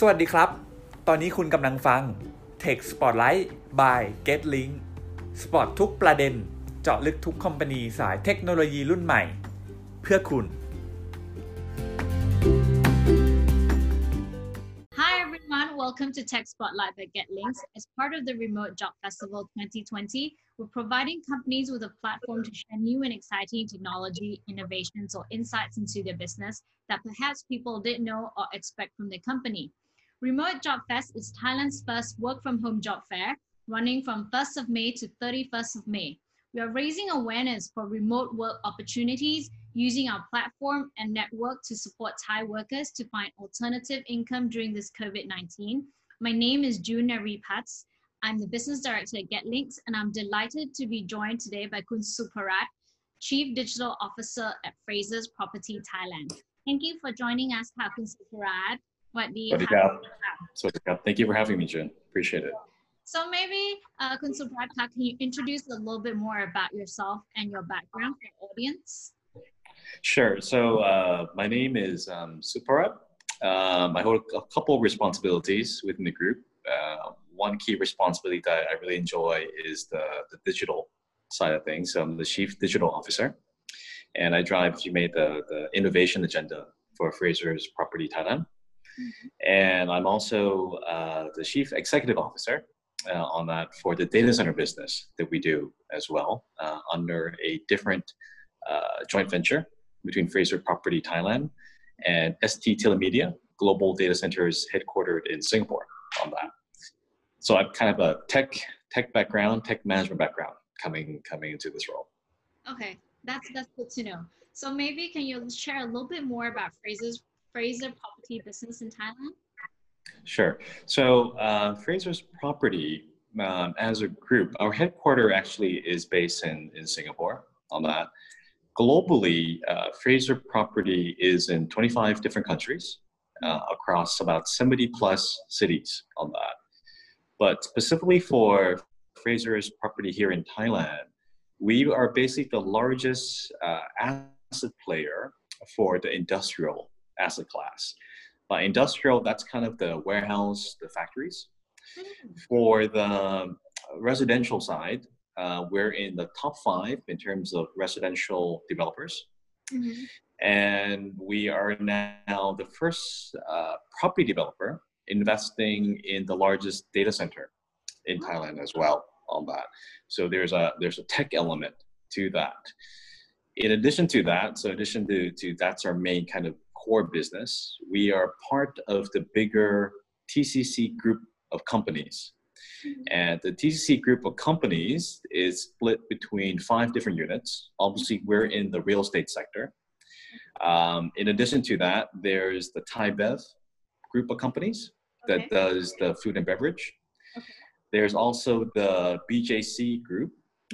สวัสดีครับตอนนี้คุณกำลังฟัง Tech Spotlight by GetLinks สปอตทุกประเด็นเจาะลึกทุกคอมพานีสายเทคโนโลยีรุ่นใหม่เพื่อคุณ Hi everyone, welcome to Tech Spotlight by GetLinks. As part of the Remote Job Festival 2020, we're providing companies with a platform to share new and exciting technology innovations or insights into their business that perhaps people didn't know or expect from their company. Remote Job Fest is Thailand's first work-from-home job fair, running from 1st of May to 31st of May. We are raising awareness for remote work opportunities, using our platform and network to support Thai workers to find alternative income during this COVID-19. My name is June Naripats. I'm the Business Director at GetLinks, and I'm delighted to be joined today by Kun Suparat, Chief Digital Officer at Fraser's Property Thailand. Thank you for joining us, Kun Suparat.Thank you for having me, June. Appreciate it. So maybe, Kun Suparat, can you introduce a little bit more about yourself and your background for the audience? Sure. So my name is Suparat. I hold a couple of responsibilities within the group. One key responsibility that I really enjoy is the digital side of things. So I'm the Chief Digital Officer, and I drive, you made the innovation agenda for Fraser's Property Thailand.And I'm also the Chief Executive Officer on that for the data center business that we do as well under a different joint venture between Fraser Property Thailand and ST Telemedia Global Data Centers headquartered in Singapore on that. So I'm kind of a tech background, tech management background coming into this role. Okay, that's good to know. So maybe can you share a little bit more about Fraser Property business in Thailand? Sure. So Fraser's Property as a group, our headquarter actually is based in Singapore on that. Globally, Fraser Property is in 25 different countries across about 70 plus cities on that. But specifically for Fraser's Property here in Thailand, we are basically the largest asset player for the industrial asset class. By industrial, that's kind of the warehouse, the factories. For the residential side, we're in the top 5 in terms of residential developers. Mm-hmm. And we are now the first property developer investing in the largest data center in Thailand as well on that. So there's a tech element to that. In addition to that, that's our main kind of core business. We are part of the bigger TCC group of companies. And the TCC group of companies is split between 5 different units. Obviously, we're in the real estate sector. In addition to that, there's the Thai Bev group of companies that does the food and beverage. Okay. There's also the BJC group,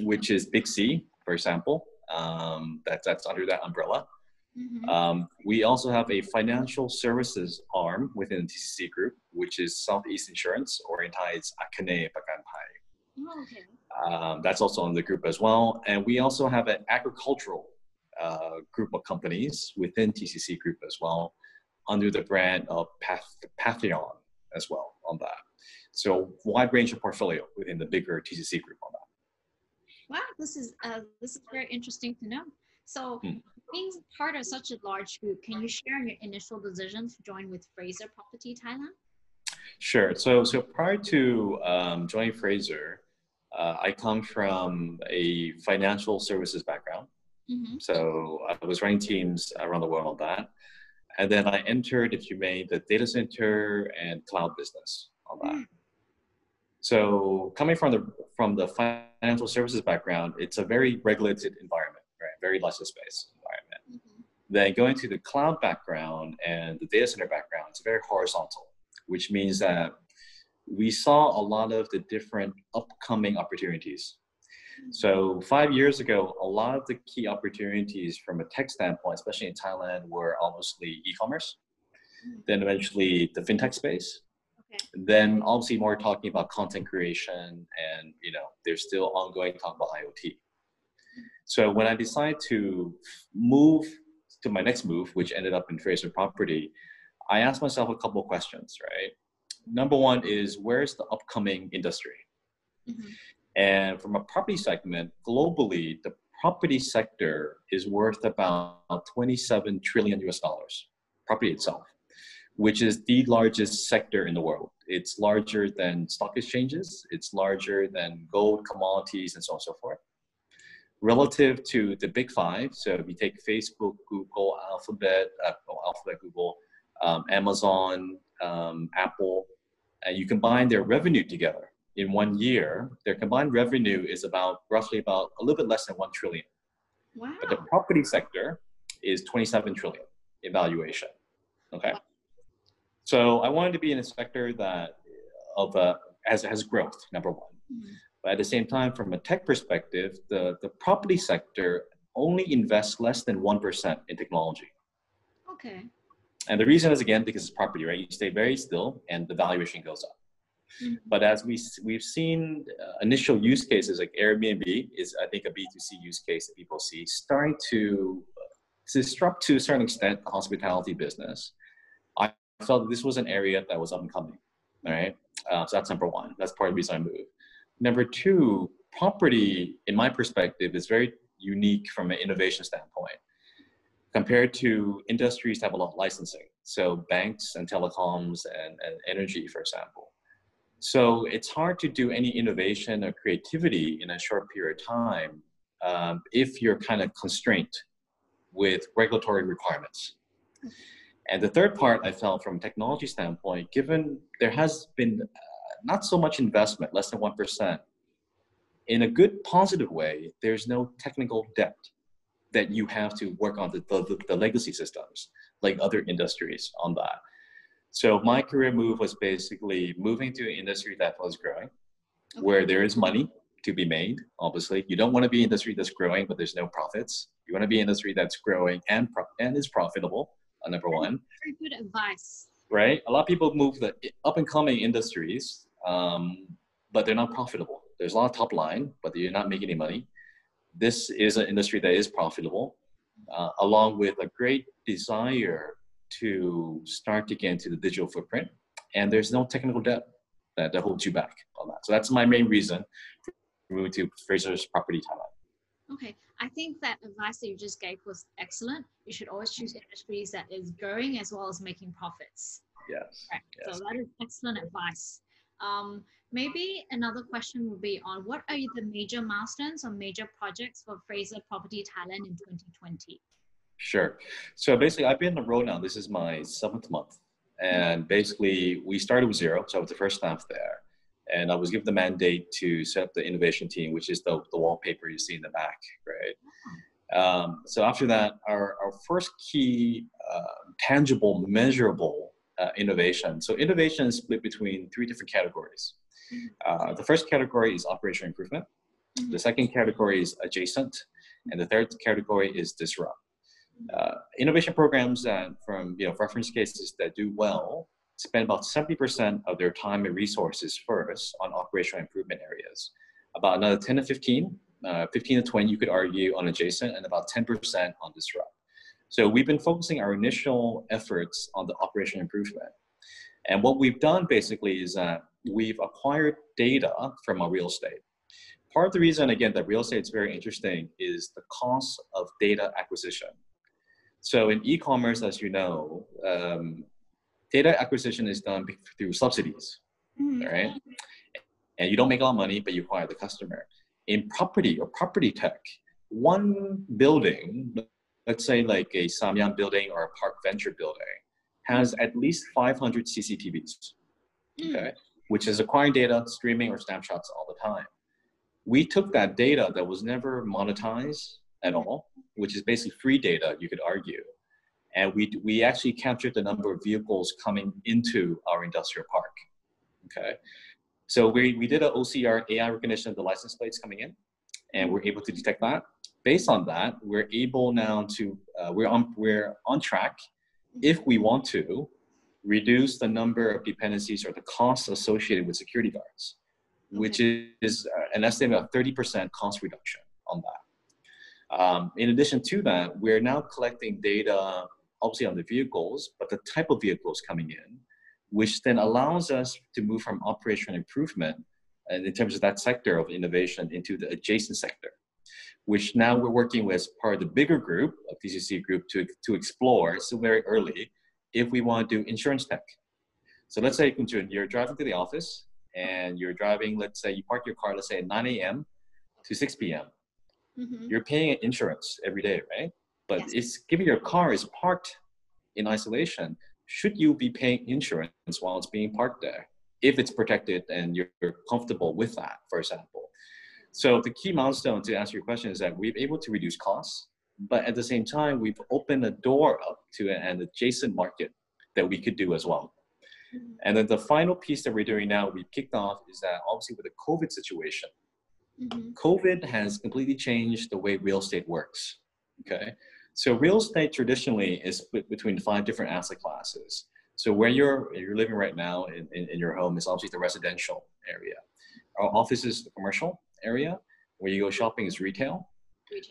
which is Big C, for example, that's under that umbrella. Mm-hmm. We also have a financial services arm within the TCC group, which is Southeast Insurance, or in Thai it's Akane Pakanpai. That's also on the group as well. And we also have an agricultural group of companies within TCC group as well, under the brand of Pathion as well on that. So wide range of portfolio within the bigger TCC group on that. Wow, this is very interesting to know. So being part of such a large group, can you share your initial decision to join with Fraser Property Thailand? Sure. So prior to joining Fraser, I come from a financial services background. Mm-hmm. So I was running teams around the world on that. And then I entered, if you may, the data center and cloud business on that. Mm-hmm. So coming from the financial services background, it's a very regulated environment. Very license-based environment. Mm-hmm. Then going to the cloud background and the data center background, it's very horizontal, which means that we saw a lot of the different upcoming opportunities. Mm-hmm. So 5 years ago, a lot of the key opportunities from a tech standpoint, especially in Thailand, were obviously e-commerce, mm-hmm. then eventually the fintech space, then obviously more talking about content creation, and there's still ongoing talk about IoT. So when I decided to move to my next move, which ended up in Fraser Property, I asked myself a couple of questions, right? Number one is, where's the upcoming industry? Mm-hmm. And from a property segment, globally, the property sector is worth about $27 trillion, property itself, which is the largest sector in the world. It's larger than stock exchanges. It's larger than gold, commodities, and so on and so forth. Relative to the big five, so if you take Facebook, Google, Alphabet, Google, Amazon, Apple, and you combine their revenue together in 1 year, their combined revenue is about roughly a little bit less than 1 trillion. Wow. But the property sector is 27 trillion in valuation. Okay. Wow. So I wanted to be in a sector that has growth, number one. Mm-hmm. But at the same time, from a tech perspective, the property sector only invests less than 1% in technology. Okay. And the reason is, again, because it's property, right? You stay very still and the valuation goes up. Mm-hmm. But as we've seen initial use cases like Airbnb is, I think, a B2C use case that people see starting to disrupt to a certain extent the hospitality business. I felt that this was an area that was up and coming, all right? So that's number one. That's part of the reason I moved. Number two, property, in my perspective, is very unique from an innovation standpoint compared to industries that have a lot of licensing. So banks and telecoms and energy, for example. So it's hard to do any innovation or creativity in a short period of time if you're kind of constrained with regulatory requirements. And the third part I felt from a technology standpoint, given there has been not so much investment, less than 1%, in a good positive way, there's no technical debt that you have to work on the legacy systems like other industries on that. So my career move was basically moving to an industry that was growing, where there is money to be made, obviously. You don't want to be an industry that's growing, but there's no profits. You want to be an industry that's growing and is profitable, number one. Very good advice. Right? A lot of people move the up-and-coming industries, but they're not profitable. There's a lot of top line, but you're not making any money. This is an industry that is profitable, along with a great desire to start to get into the digital footprint, and there's no technical debt that holds you back on that. So that's my main reason for moving to Fraser's Property Thailand. Okay, I think that advice that you just gave was excellent. You should always choose industries that is growing as well as making profits. Yes. Right. Yes. So that is excellent advice. Maybe another question would be on what are the major milestones or major projects for Fraser Property Thailand in 2020? Sure. So basically, I've been on the road now. This is my 7th month. And basically, we started with zero. So I was the first staff there. And I was given the mandate to set up the innovation team, which is the wallpaper you see in the back, right? So after that, our first key tangible, measurable innovation. So innovation is split between 3 different categories. The first category is operational improvement. The second category is adjacent. And the third category is disrupt. Innovation programs that from reference cases that do well spend about 70% of their time and resources first on operational improvement areas, about another 10 to 15, 15 to 20 you could argue on adjacent, and about 10% on disrupt. So we've been focusing our initial efforts on the operational improvement. And what we've done basically is that we've acquired data from our real estate. Part of the reason, again, that real estate is very interesting is the cost of data acquisition. So in e-commerce, as you know, data acquisition is done through subsidies, right? And you don't make a lot of money, but you acquire the customer. In property or property tech, one building, let's say like a Samyan building or a Park Venture building, has at least 500 CCTVs, okay? Which is acquiring data, streaming, or snapshots all the time. We took that data that was never monetized at all, which is basically free data, you could argue. And we actually captured the number of vehicles coming into our industrial park, okay? So we did an OCR AI recognition of the license plates coming in, and we're able to detect that. Based on that, we're able now to, we're on track, if we want to, reduce the number of dependencies or the costs associated with security guards, which is an estimate of 30% cost reduction on that. In addition to that, we're now collecting data obviously on the vehicles, but the type of vehicles coming in, which then allows us to move from operational improvement and in terms of that sector of innovation into the adjacent sector, which now we're working with part of the bigger group, of TCC group, to explore still very early if we want to do insurance tech. So let's say, Kunjun, you're driving to the office and you're driving, let's say you park your car, let's say at 9 a.m. to 6 p.m. Mm-hmm. You're paying insurance every day, right? But yes. It's given your car is parked in isolation, should you be paying insurance while it's being parked there? If it's protected and you're comfortable with that, for example. So the key milestone to answer your question is that we've able to reduce costs, but at the same time, we've opened a door up to an adjacent market that we could do as well. Mm-hmm. And then the final piece that we're doing now, we've kicked off is that obviously with the COVID situation, mm-hmm. COVID has completely changed the way real estate works, okay? So real estate traditionally is split between 5 different asset classes. So where you're living right now in your home is obviously the residential area. Our office is the commercial area. Where you go shopping is retail.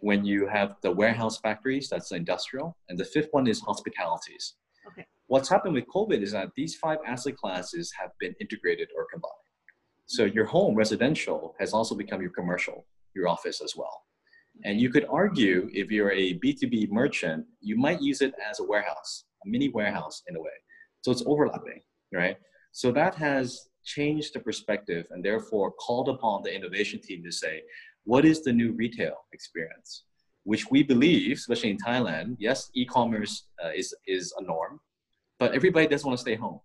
When you have the warehouse factories, that's the industrial. And the 5th one is hospitalities. Okay. What's happened with COVID is that these 5 asset classes have been integrated or combined. So your home, residential, has also become your commercial, your office as well. And you could argue if you're a B2B merchant, you might use it as a warehouse, a mini warehouse in a way. So it's overlapping, right? So that has changed the perspective and therefore called upon the innovation team to say, what is the new retail experience? Which we believe, especially in Thailand, yes, e-commerce is a norm, but everybody doesn't want to stay home,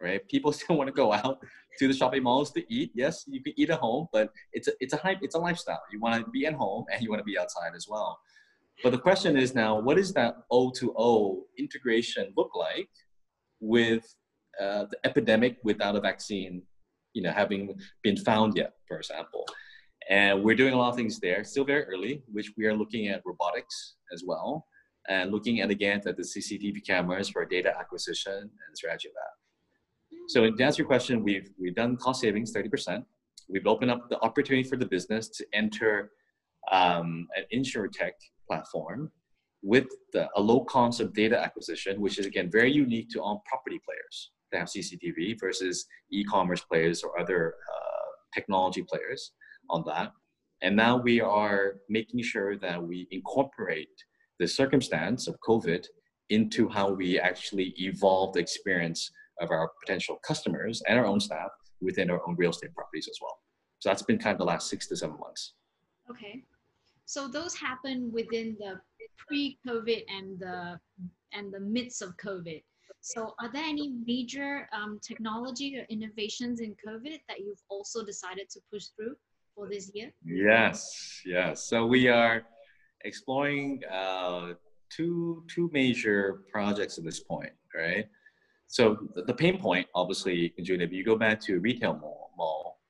right? People still want to go out to the shopping malls to eat. Yes, you can eat at home, but it's a lifestyle. You want to be at home and you want to be outside as well. But the question is now, what does that O2O integration look like with the epidemic without a vaccine, you know, having been found yet, for example. And we're doing a lot of things there, still very early, which we are looking at robotics as well, and looking at, again, at the CCTV cameras for data acquisition and strategy of that. So to answer your question, we've done cost savings, 30%. We've opened up the opportunity for the business to enter an insurtech platform with a low cost of data acquisition, which is again, very unique to all property players that have CCTV versus e-commerce players or other technology players on that. And now we are making sure that we incorporate the circumstance of COVID into how we actually evolve the experience of our potential customers and our own staff within our own real estate properties as well. So that's been kind of the last 6 to 7 months. Okay. So those happen within the pre-COVID and the midst of COVID. So are there any major technology or innovations in COVID that you've also decided to push through for this year? Yes, yes. So we are exploring two major projects at this point, right? So the pain point, obviously, June, if you go back to retail mall,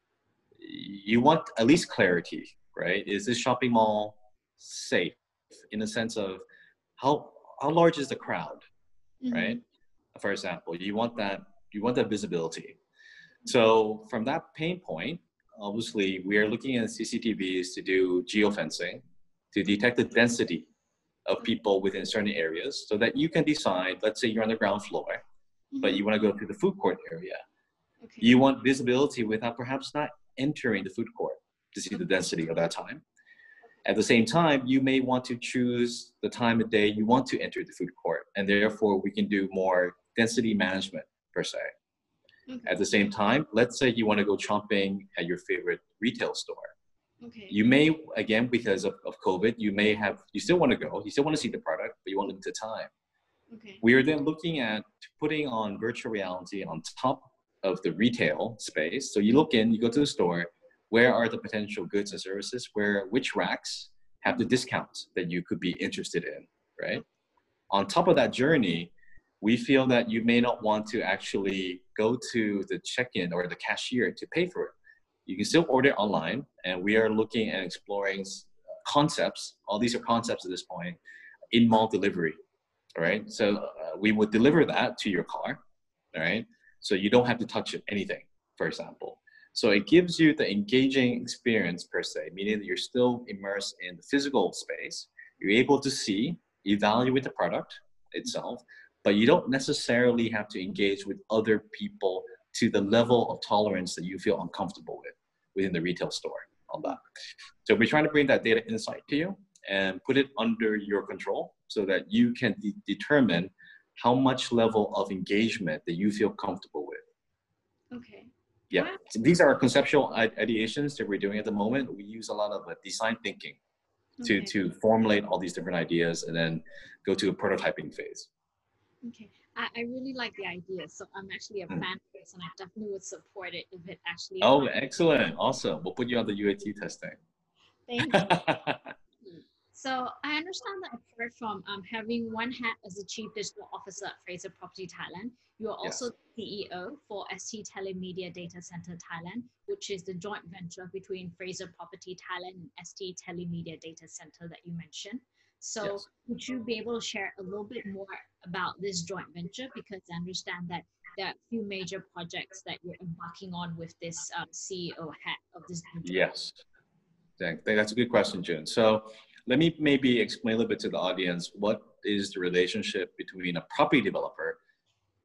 you want at least clarity, right? Is this shopping mall safe in the sense of how large is the crowd, mm-hmm. right? For example, you want that visibility. So from that pain point, obviously we are looking at CCTVs to do geofencing, to detect the density of people within certain areas so that you can decide, let's say you're on the ground floor, mm-hmm. but you want to go to the food court area. Okay. You want visibility without perhaps not entering the food court to see the density of that time. At the same time, you may want to choose the time of day you want to enter the food court, and therefore we can do more density management per se. Okay. At the same time, let's say you want to go shopping at your favorite retail store. Okay. You may, again, because of COVID, you still want to go, you still want to see the product, but you want limited time. Okay. We are then looking at putting on virtual reality on top of the retail space. So you look in, you go to the store, where are the potential goods and services, which racks have the discounts that you could be interested in, right? Okay. On top of that journey, we feel that you may not want to actually go to the check-in or the cashier to pay for it. You can still order online, and we are looking and exploring concepts. All these are concepts at this point, in-mall delivery, all right? So we would deliver that to your car, all right? So you don't have to touch anything, for example. So it gives you the engaging experience per se, meaning that you're still immersed in the physical space. You're able to see, evaluate the product itself, but you don't necessarily have to engage with other people to the level of tolerance that you feel uncomfortable with within the retail store on that. So we're trying to bring that data insight to you and put it under your control so that you can determine how much level of engagement that you feel comfortable with. Okay. Yeah, so these are conceptual ideations that we're doing at the moment. We use a lot of design thinking to formulate all these different ideas and then go to a prototyping phase. Okay, I really like the idea. So I'm actually a fan of this and I definitely would support it if it actually. Oh, excellent. Awesome. We'll put you on the UAT testing. Thank you. So I understand that apart from having one hat as the Chief Digital Officer at Fraser Property Thailand, you are also CEO for ST Telemedia Data Center Thailand, which is the joint venture between Fraser Property Thailand and ST Telemedia Data Center that you mentioned. So would you be able to share a little bit more about this joint venture? Because I understand that there are a few major projects that you're embarking on with this CEO hat of this venture. Yes, that's a good question, June. So let me maybe explain a little bit to the audience what is the relationship between a property developer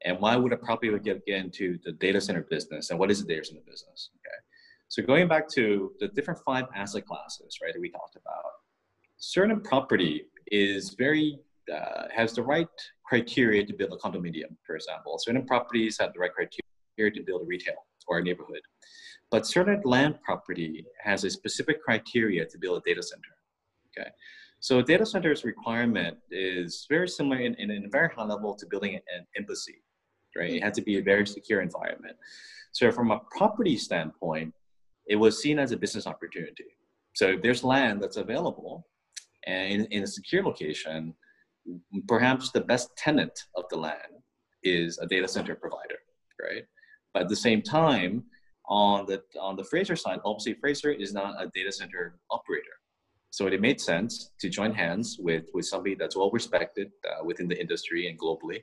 and why would a property get into the data center business and what is the data center business, okay? So going back to the different 5 asset classes, right, that we talked about, certain property is very, has the right criteria to build a condominium, for example. Certain properties have the right criteria to build a retail or a neighborhood. But certain land property has a specific criteria to build a data center, okay? So a data center's requirement is very similar in a very high level to building an embassy, right? It had to be a very secure environment. So from a property standpoint, it was seen as a business opportunity. So if there's land that's available, and in a secure location, perhaps the best tenant of the land is a data center provider, right? But at the same time, on the Fraser side, obviously Fraser is not a data center operator. So it made sense to join hands with somebody that's well respected within the industry and globally.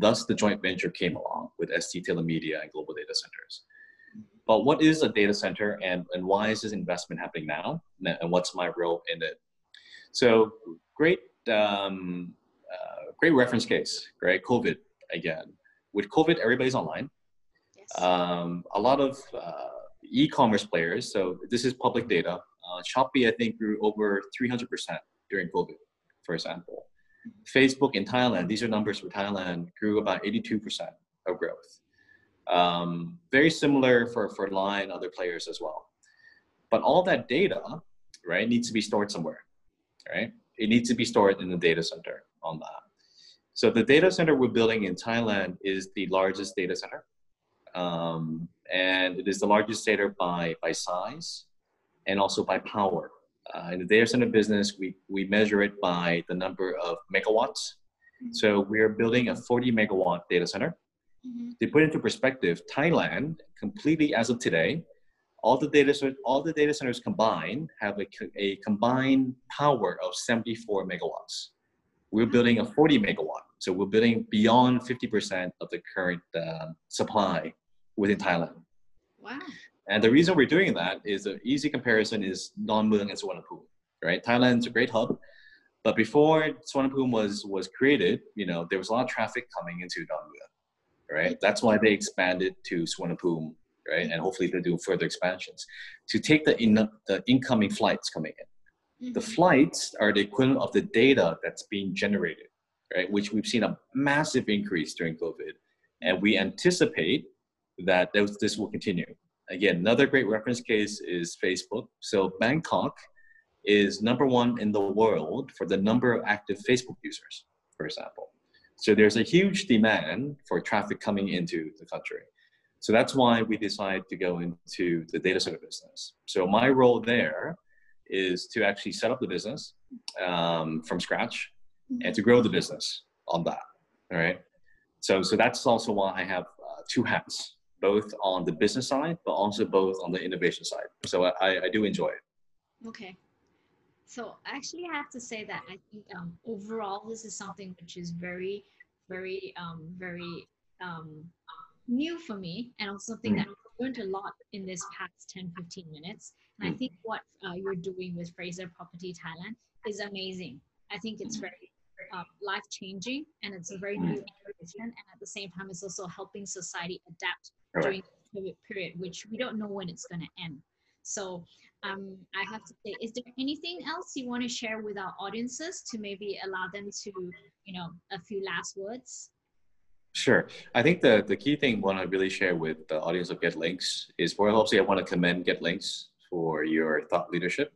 Thus the joint venture came along with ST Telemedia and Global Data Centers. But what is a data center and why is this investment happening now? And what's my role in it? So great, great reference case, right? COVID again. With COVID, everybody's online. Yes. A lot of e-commerce players. So this is public data. Shopee, I think, grew over 300% during COVID, for example. Facebook in Thailand, these are numbers for Thailand, grew about 82% of growth. Very similar for Line, other players as well. But all that data, right, needs to be stored somewhere. Right? It needs to be stored in the data center on that. So the data center we're building in Thailand is the largest data center. And it is the largest data by size and also by power. In the data center business, we measure it by the number of megawatts. So we're building a 40 megawatt data center. To put into perspective, Thailand completely as of today, all the data centers combined have a combined power of 74 megawatts. We're building a 40 megawatt. So we're building beyond 50% of the current supply within Thailand. Wow. And the reason we're doing that is an easy comparison is Don Mueang and Suvarnabhumi, right? Thailand's a great hub, but before Suvarnabhumi was created, you know, there was a lot of traffic coming into Don Mueang, right? That's why they expanded to Suvarnabhumi. Right? And hopefully they do further expansions to take the incoming flights coming in. The flights are the equivalent of the data that's being generated, right? Which we've seen a massive increase during COVID. And we anticipate that this will continue. Again, another great reference case is Facebook. So Bangkok is #1 in the world for the number of active Facebook users, for example. So there's a huge demand for traffic coming into the country. So that's why we decided to go into the data center business. So my role there is to actually set up the business from scratch and to grow the business on that, all right? So that's also why I have 2 hats, both on the business side, but also both on the innovation side. So I do enjoy it. Okay. So actually I have to say that I think overall, this is something which is very, very, very, new for me, and also think that I've learned a lot in this past 10-15 minutes. And I think what you're doing with Fraser Property Thailand is amazing. I think it's very life-changing, and it's a very new decision, and at the same time it's also helping society adapt during the COVID period, which we don't know when it's going to end. So I have to say, is there anything else you want to share with our audiences to maybe allow them to, you know, a few last words? Sure. I think the key thing I want to really share with the audience of GetLinks is, well, obviously I want to commend GetLinks for your thought leadership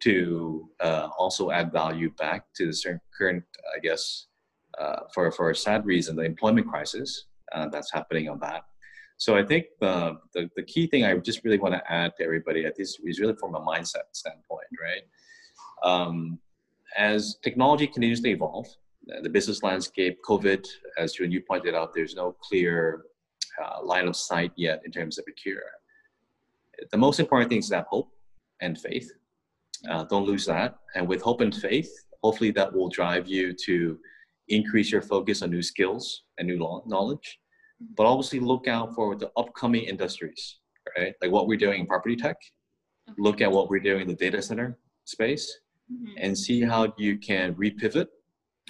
to also add value back to the current, I guess, for a sad reason, the employment crisis that's happening on that. So I think the key thing I just really want to add to everybody at this is really from a mindset standpoint, right? As technology continues to evolve, the business landscape, COVID, as Jun, you pointed out, there's no clear line of sight yet in terms of a cure. The most important thing is that hope and faith. Don't lose that. And with hope and faith, hopefully that will drive you to increase your focus on new skills and new knowledge. But obviously look out for the upcoming industries, right? Like what we're doing in property tech, look at what we're doing in the data center space and see how you can repivot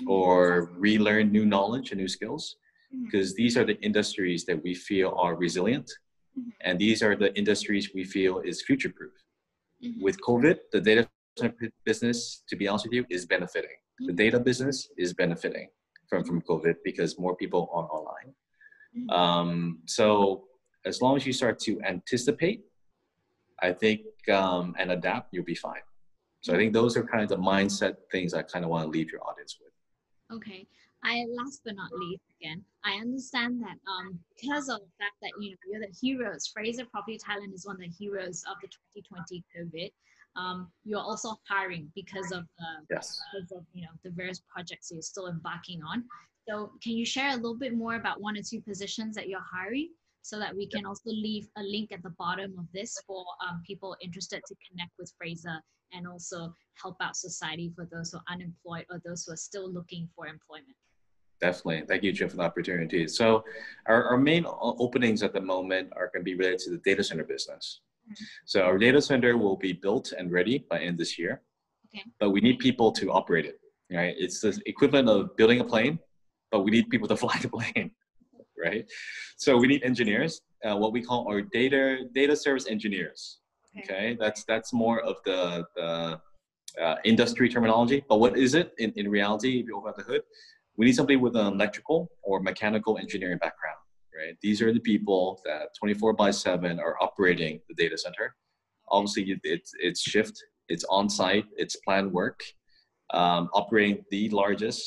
or relearn new knowledge and new skills, because these are the industries that we feel are resilient and these are the industries we feel is future-proof. With COVID, the data center business, to be honest with you, is benefiting. The data business is benefiting from COVID because more people are online. So as long as you start to anticipate, I think, and adapt, you'll be fine. So I think those are kind of the mindset things I kind of want to leave your audience with. Okay. Last but not least, again, I understand that because of the fact that, you know, you're the heroes, Fraser Property Thailand is one of the heroes of the 2020 COVID. You're also hiring because of the, because of, you know, the various projects you're still embarking on. So can you share a little bit more about one or two positions that you're hiring so that we can also leave a link at the bottom of this for people interested to connect with Fraser and also help out society for those who are unemployed or those who are still looking for employment? Definitely. Thank you, Jim, for the opportunity. So our main openings at the moment are going to be related to the data center business. So our data center will be built and ready by end this year, but we need people to operate it, right? It's the equivalent of building a plane, but we need people to fly the plane, right? So we need engineers, what we call our data service engineers, okay? That's more of the industry terminology, but what is it in reality, if you open up the hood? We need somebody with an electrical or mechanical engineering background, right? These are the people that 24/7 are operating the data center. Obviously, it's shift, it's on-site, it's planned work. Operating the largest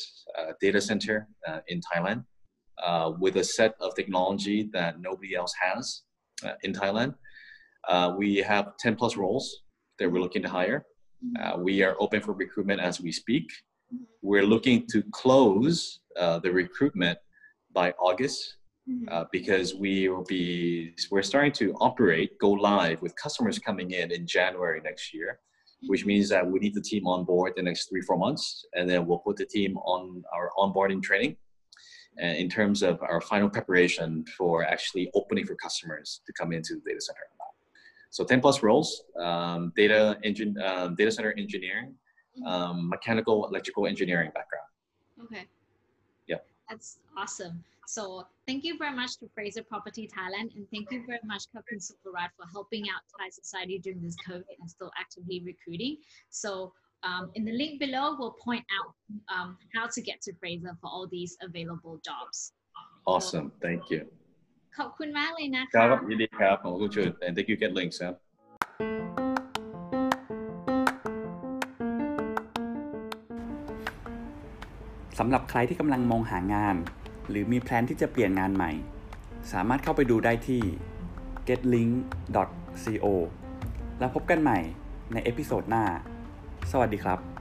data center in Thailand with a set of technology that nobody else has in Thailand. We have 10 plus roles that we're looking to hire. We are open for recruitment as we speak. We're looking to close the recruitment by August because we're starting to operate, go live with customers coming in January next year, which means that we need the team on board the next 3-4 months, and then we'll put the team on our onboarding training in terms of our final preparation for actually opening for customers to come into the data center. So 10 plus roles, data center engineering, mechanical, electrical engineering background. Okay. Yeah. That's awesome. So thank you very much to Fraser Property Thailand, and thank you very much Kapun Suparat for helping out Thai society during this COVID and still actively recruiting. So in the link below, we'll point out how to get to Fraser for all these available jobs. Awesome. So, thank you. Thank you very much. And thank you, GetLinks.สำหรับใครที่กำลังมองหางานหรือมีแพลนที่จะเปลี่ยนงานใหม่สามารถเข้าไปดูได้ที่ getlink.co แล้วพบกันใหม่ในเอพิโซดหน้าสวัสดีครับ